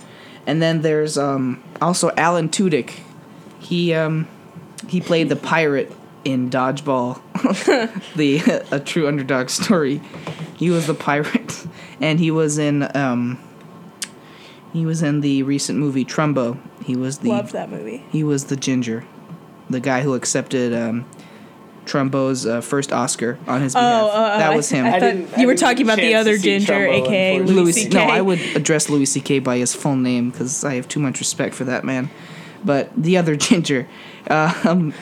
And then there's um, also Alan Tudyk. He um, he played the pirate in Dodgeball, the A True Underdog Story. He was the pirate, and he was in um, he was in the recent movie Trumbo. He was the loved that movie. He was the ginger. The guy who accepted um, Trumbo's uh, first Oscar on his behalf. Oh, uh, that was him. I, I didn't, you I were talking about the other ginger, a k a. Louis C K. No, I would address Louis C K by his full name because I have too much respect for that man. But the other ginger, uh, um,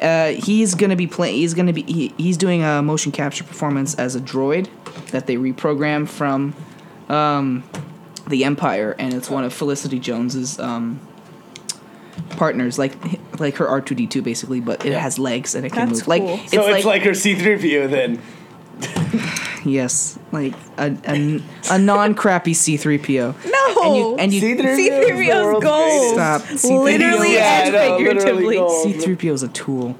uh, he's gonna be playing. He's gonna be. He, he's doing a motion capture performance as a droid that they reprogrammed from um, the Empire, and it's one of Felicity Jones's. Um, Partners like like her R two D two basically, but it yeah. has legs and it can That's move. Cool. Like it's so it's like, like her C three P O then. Yes, like a a, a non crappy C three P O. No, and you, and you C three P O's gold. Stop. C three P O. Literally yeah, and no, figuratively. C three P O is a tool.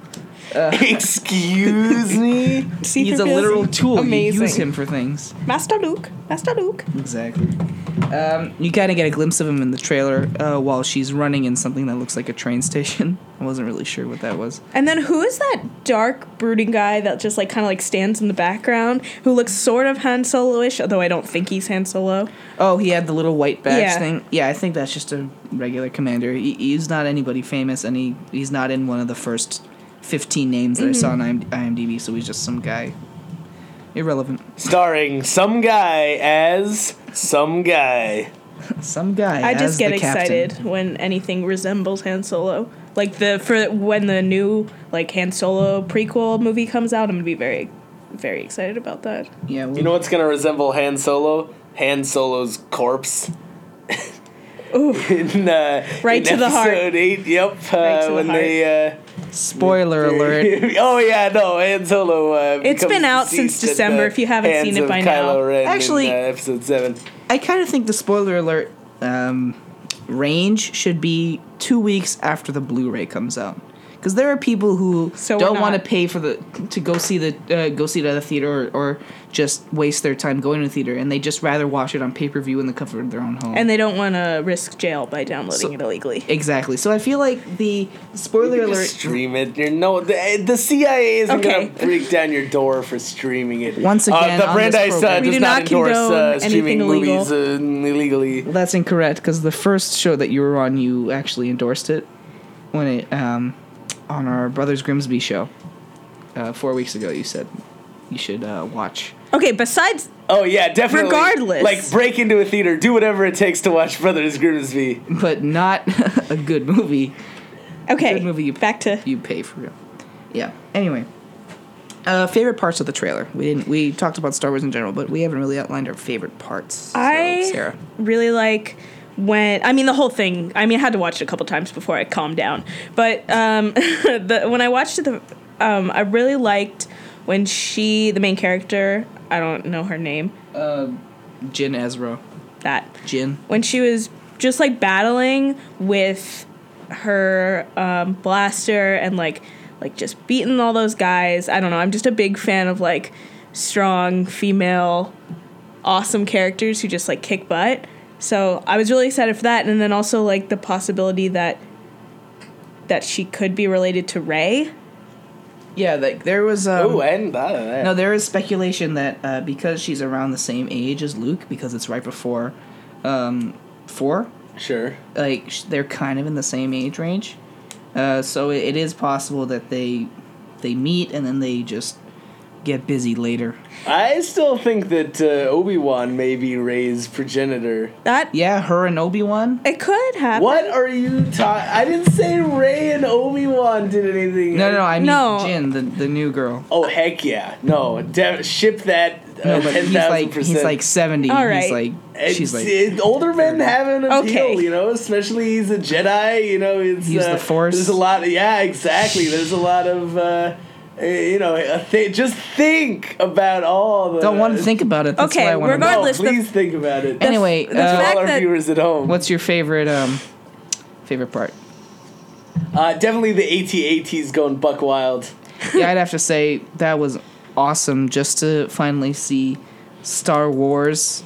Uh, Excuse me. C three P O He's a literal tool. Amazing. You use him for things. Master Luke. Master Luke. Exactly. Um, you kind of get a glimpse of him in the trailer uh, while she's running in something that looks like a train station. I wasn't really sure what that was. And then who is that dark, brooding guy that just like kind of like stands in the background who looks sort of Han Solo-ish, although I don't think he's Han Solo? Oh, he had the little white badge yeah. thing? Yeah, I think that's just a regular commander. He, he's not anybody famous, and he, he's not in one of the first fifteen names that mm-hmm. I saw on I M D B, so he's just some guy. Irrelevant. Starring some guy as... Some guy. Some guy. I just get excited captain. When anything resembles Han Solo. Like the for when the new like Han Solo prequel movie comes out, I'm gonna be very, very excited about that. Yeah. We'll you know what's gonna resemble Han Solo? Han Solo's corpse. Ooh. in, uh, right in to the heart. Episode eight. Yep. Uh, right to the when heart. They. Uh, Spoiler alert. Oh, yeah, no, Han Solo. Uh, it's been out since December, at, uh, if you haven't seen it by now. Ren Actually, in, uh, episode seven. I kind of think the spoiler alert um, range should be two weeks after the Blu-ray comes out. Because there are people who so don't want to pay for the to go see the uh, go see it at the theater or, or just waste their time going to the theater, and they just rather watch it on pay per view in the comfort of their own home. And they don't want to risk jail by downloading so, it illegally. Exactly. So I feel like the spoiler you can alert. Just stream it. You're no, the, the C I A isn't okay. gonna break down your door for streaming it. Once again, uh, the Brandeis uh, does do not, not endorse uh, streaming illegal. movies uh, illegally. Well, that's incorrect because the first show that you were on, you actually endorsed it when it. Um, On our Brothers Grimsby show, uh, four weeks ago, you said you should uh, watch. Okay, besides... Oh, yeah, definitely. Regardless. Like, break into a theater. Do whatever it takes to watch Brothers Grimsby. But not a good movie. Okay, a good movie you, back to... You pay for real. Yeah, anyway. Uh, favorite parts of the trailer. We didn't. We talked about Star Wars in general, but we haven't really outlined our favorite parts. So, I Sarah. really like... When I mean the whole thing, I mean I had to watch it a couple times before I calmed down. But um, the, when I watched it, the, um, I really liked when she, the main character, I don't know her name. Uh, Jyn Ezra. That. Jyn. When she was just, like, battling with her um, blaster and, like, like just beating all those guys. I don't know. I'm just a big fan of, like, strong, female, awesome characters who just, like, kick butt. So I was really excited for that. And then also, like, the possibility that that she could be related to Rey. Yeah, like there was. Um, oh, and that. No, there is speculation that uh, because she's around the same age as Luke, because it's right before um, four. Sure. Like sh- they're kind of in the same age range, uh, so it, it is possible that they they meet and then they just get busy later. I still think that uh, Obi-Wan may be Rey's progenitor. That yeah, her and Obi-Wan. It could happen. What are you talking? I didn't say Rey and Obi-Wan did anything. No, no, no I mean no. Jyn, the the new girl. Oh heck yeah! No, de- ship that. Uh, no, but ten, he's like percent. He's like seventy. All right. He's like she's like it, older men have an appeal, okay. You know, especially he's a Jedi. You know, it's he's uh, the Force. There's a lot. Of, yeah, exactly. There's a lot of. Uh, You know, th- just think about all the... Don't want to think about it. That's okay, why I want to know. Please the, think about it. The, anyway, the uh, all our that, viewers at home. What's your favorite um, favorite part? Uh, definitely the A T A Ts going buck wild. Yeah, I'd have to say that was awesome just to finally see Star Wars...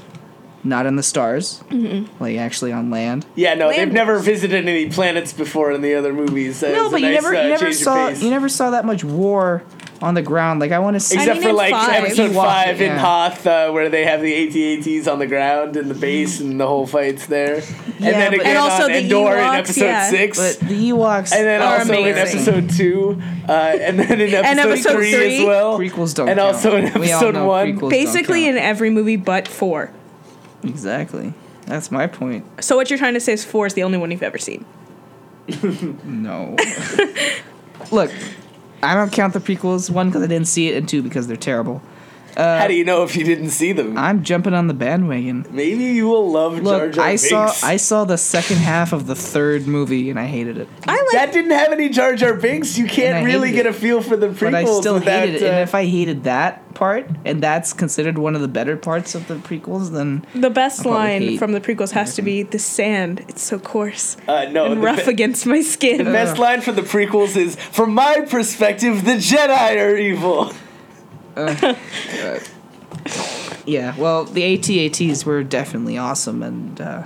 Not in the stars, mm-hmm. like actually on land. Yeah, no, land they've never visited any planets before in the other movies. That no, but you nice, never, you uh, never saw, you never saw that much war on the ground. Like I want to see, except I mean, for like five. episode five yeah. in Hoth, uh, where they have the A T A Ts on the ground and the base and the whole fight's there. And yeah, then again and also on the Endor Ewoks, in episode yeah. six. But the Ewoks and then are also amazing. In episode two, uh, and then in episode, and episode three, three as well. Prequels don't. And count. Also in episode one, basically in every movie but four. Exactly. That's my point. So what you're trying to say is four is the only one you've ever seen. No. Look, I don't count the prequels. One, because I didn't see it, and two, because they're terrible. Uh, How do you know if you didn't see them? I'm jumping on the bandwagon. Maybe you will love Look, Jar Jar I Binks. Saw, I saw the second half of the third movie, and I hated it. I like that didn't have any Jar Jar Binks. You can't really get it. A feel for the prequels. But I still hated it, uh, and if I hated that... part, and that's considered one of the better parts of the prequels, then... The best line from the prequels has to be, the sand, it's so coarse uh, no, and rough be- against my skin. The uh. best line from the prequels is, from my perspective, the Jedi are evil. Uh, uh, yeah, well, the A T A Ts were definitely awesome, and uh,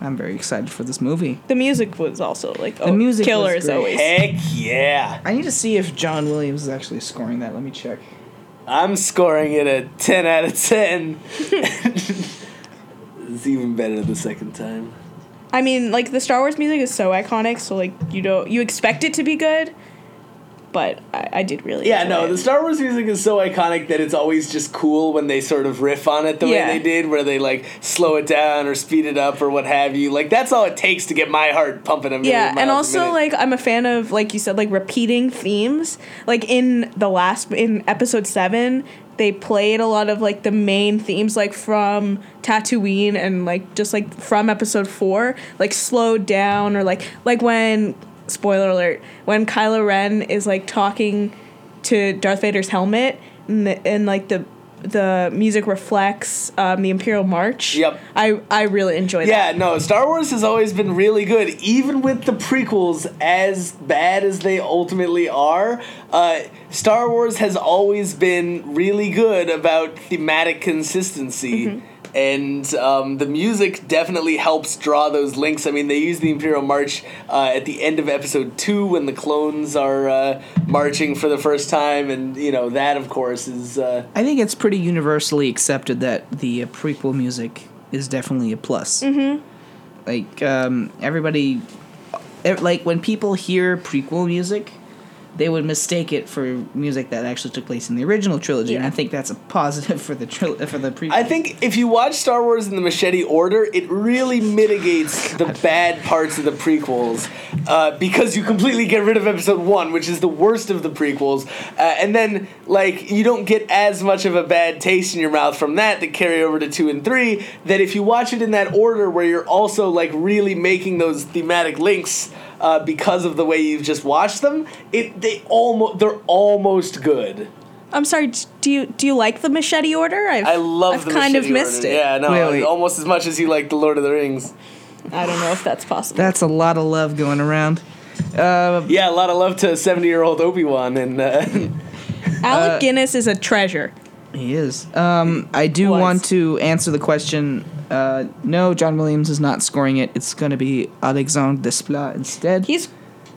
I'm very excited for this movie. The music was also, like, the oh, music killer as always. Heck yeah! I need to see if John Williams is actually scoring that. Let me check. I'm scoring it a ten out of ten. It's even better the second time. I mean, like, the Star Wars music is so iconic, so, like, you don't, you expect it to be good, but I, I did really Yeah, no, it. The Star Wars music is so iconic that it's always just cool when they sort of riff on it the yeah. way they did, where they, like, slow it down or speed it up or what have you. Like, that's all it takes to get my heart pumping a million miles a minute. Yeah, and also, like, I'm a fan of, like you said, like, repeating themes. Like, in the last, in episode seven, they played a lot of, like, the main themes, like, from Tatooine and, like, just, like, from episode four, like, slowed down or, like, like when... Spoiler alert, when Kylo Ren is, like, talking to Darth Vader's helmet and, the, and like, the the music reflects um, the Imperial March. Yep. I, I really enjoy yeah, that. Yeah, no, Star Wars has always been really good, even with the prequels, as bad as they ultimately are. Uh, Star Wars has always been really good about thematic consistency. Mm-hmm. And um, the music definitely helps draw those links. I mean, they use the Imperial March uh, at the end of episode two when the clones are uh, marching for the first time. And, you know, that, of course, is... Uh, I think it's pretty universally accepted that the uh, prequel music is definitely a plus. Mm-hmm. Like, um, everybody... Like, when people hear prequel music, they would mistake it for music that actually took place in the original trilogy, yeah. and I think that's a positive for the tril- for the prequel. I think if you watch Star Wars in the machete order, it really mitigates the bad parts of the prequels, uh, because you completely get rid of Episode One, which is the worst of the prequels, uh, and then like you don't get as much of a bad taste in your mouth from that that carry over to Two and Three. That if you watch it in that order, where you're also like really making those thematic links. Uh, because of the way you've just watched them, it they almost they're almost good. I'm sorry. Do you do you like the machete order? I've, I love. I've the kind machete of missed order. It. Yeah, no, wait, wait. almost as much as he liked the Lord of the Rings. I don't know if that's possible. That's a lot of love going around. Uh, yeah, a lot of love to seventy-year-old Obi-Wan and. Uh, Alec uh, Guinness is a treasure. He is. Um, I do Was. want to answer the question. Uh, no, John Williams is not scoring it. It's going to be Alexandre Desplat instead. He's.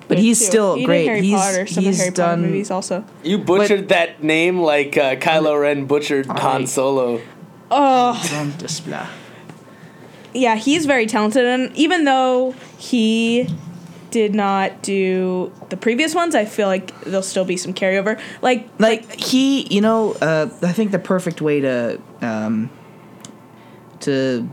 But he's too. still he great. Harry he's Potter, some he's of Harry done Potter movies also. You butchered but, that name like uh, Kylo Ren butchered I, Han Solo. Oh. Yeah, he's very talented, and even though he did not do the previous ones, I feel like there'll still be some carryover. Like, like, like he, you know, uh, I think the perfect way to um, to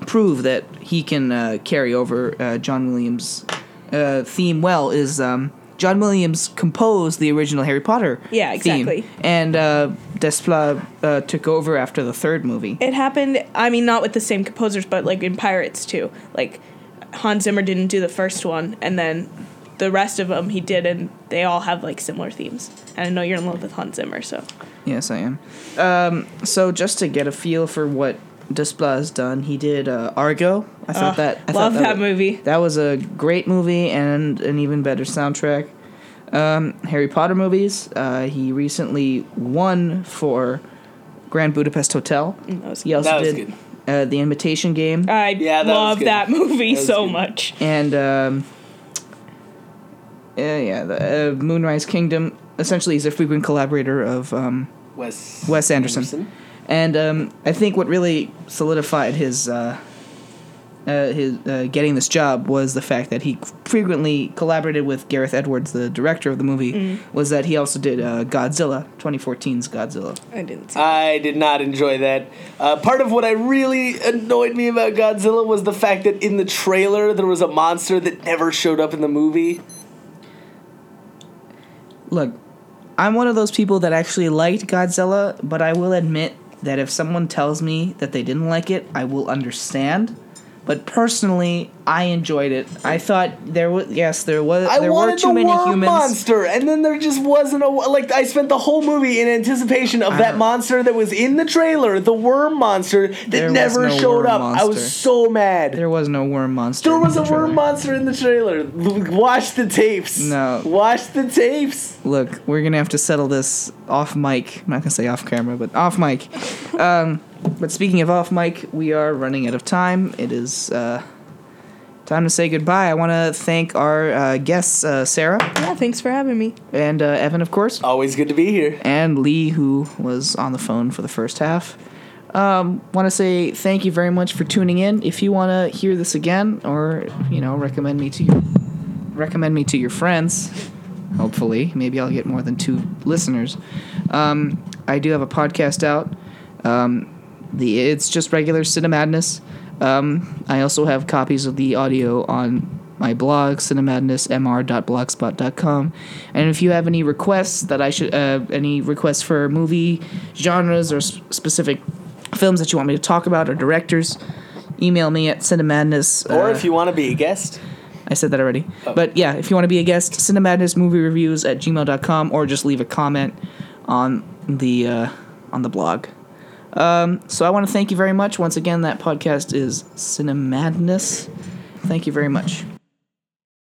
prove that he can uh, carry over uh, John Williams' Uh, theme well is um, John Williams composed the original Harry Potter yeah, exactly. theme, and uh, Desplat uh, took over after the third movie. It happened, I mean, not with the same composers, but like in Pirates too. Like Hans Zimmer didn't do the first one, and then the rest of them he did, and they all have like similar themes. And I know you're in love with Hans Zimmer, so yes, I am. Um, so just to get a feel for what Desplat has done, he did uh, Argo. I thought uh, that I love thought that, that movie. That was a great movie and an even better soundtrack. Um, Harry Potter movies. Uh, he recently won for Grand Budapest Hotel. That was good. He also that was did good. Uh, The Imitation Game. I yeah, that love that movie that so good. much. And um, uh, yeah, the, uh, Moonrise Kingdom. Essentially, he's a frequent collaborator of um, Wes Wes Anderson. Anderson. And um, I think what really solidified his uh, uh, his uh, getting this job was the fact that he frequently collaborated with Gareth Edwards, the director of the movie, mm. was that he also did uh, Godzilla, twenty fourteen's Godzilla. I didn't see that. I did not enjoy that. Uh, part of what I really annoyed me about Godzilla was the fact that in the trailer there was a monster that never showed up in the movie. Look, I'm one of those people that actually liked Godzilla, but I will admit that if someone tells me that they didn't like it, I will understand. But personally, I enjoyed it. I thought there was yes, there was there were too many humans. I wanted the worm monster, and then there just wasn't a like. I spent the whole movie in anticipation of that monster that was in the trailer, the worm monster that never showed up. I was so mad. There was no worm monster. There was a worm monster in the trailer. Watch the tapes. No, watch the tapes. Look, we're gonna have to settle this off mic. I'm not gonna say off camera, but off mic. Um. But speaking of off mic, we are running out of time. It is uh, time to say goodbye. I want to thank our uh, guests, uh, Sarah. Yeah, thanks for having me. And uh, Evan, of course. Always good to be here. And Lee, who was on the phone for the first half. Um, want to say thank you very much for tuning in. If you want to hear this again, or you know, recommend me to your, recommend me to your friends. Hopefully, maybe I'll get more than two listeners. Um, I do have a podcast out. Um, The it's just regular Cinemadness. Um, I also have copies of the audio on my blog, cinemadness m r dot blogspot dot com. And if you have any requests that I should, uh, any requests for movie genres or sp- specific films that you want me to talk about or directors, email me at cinemadness. Or uh, if you want to be a guest. I said that already. Oh. But yeah, if you want to be a guest, cinemadnessmoviereviews at gmail dot com, or just leave a comment on the uh, on the blog. Um, so I want to thank you very much. Once again, that podcast is Cinemadness. Thank you very much.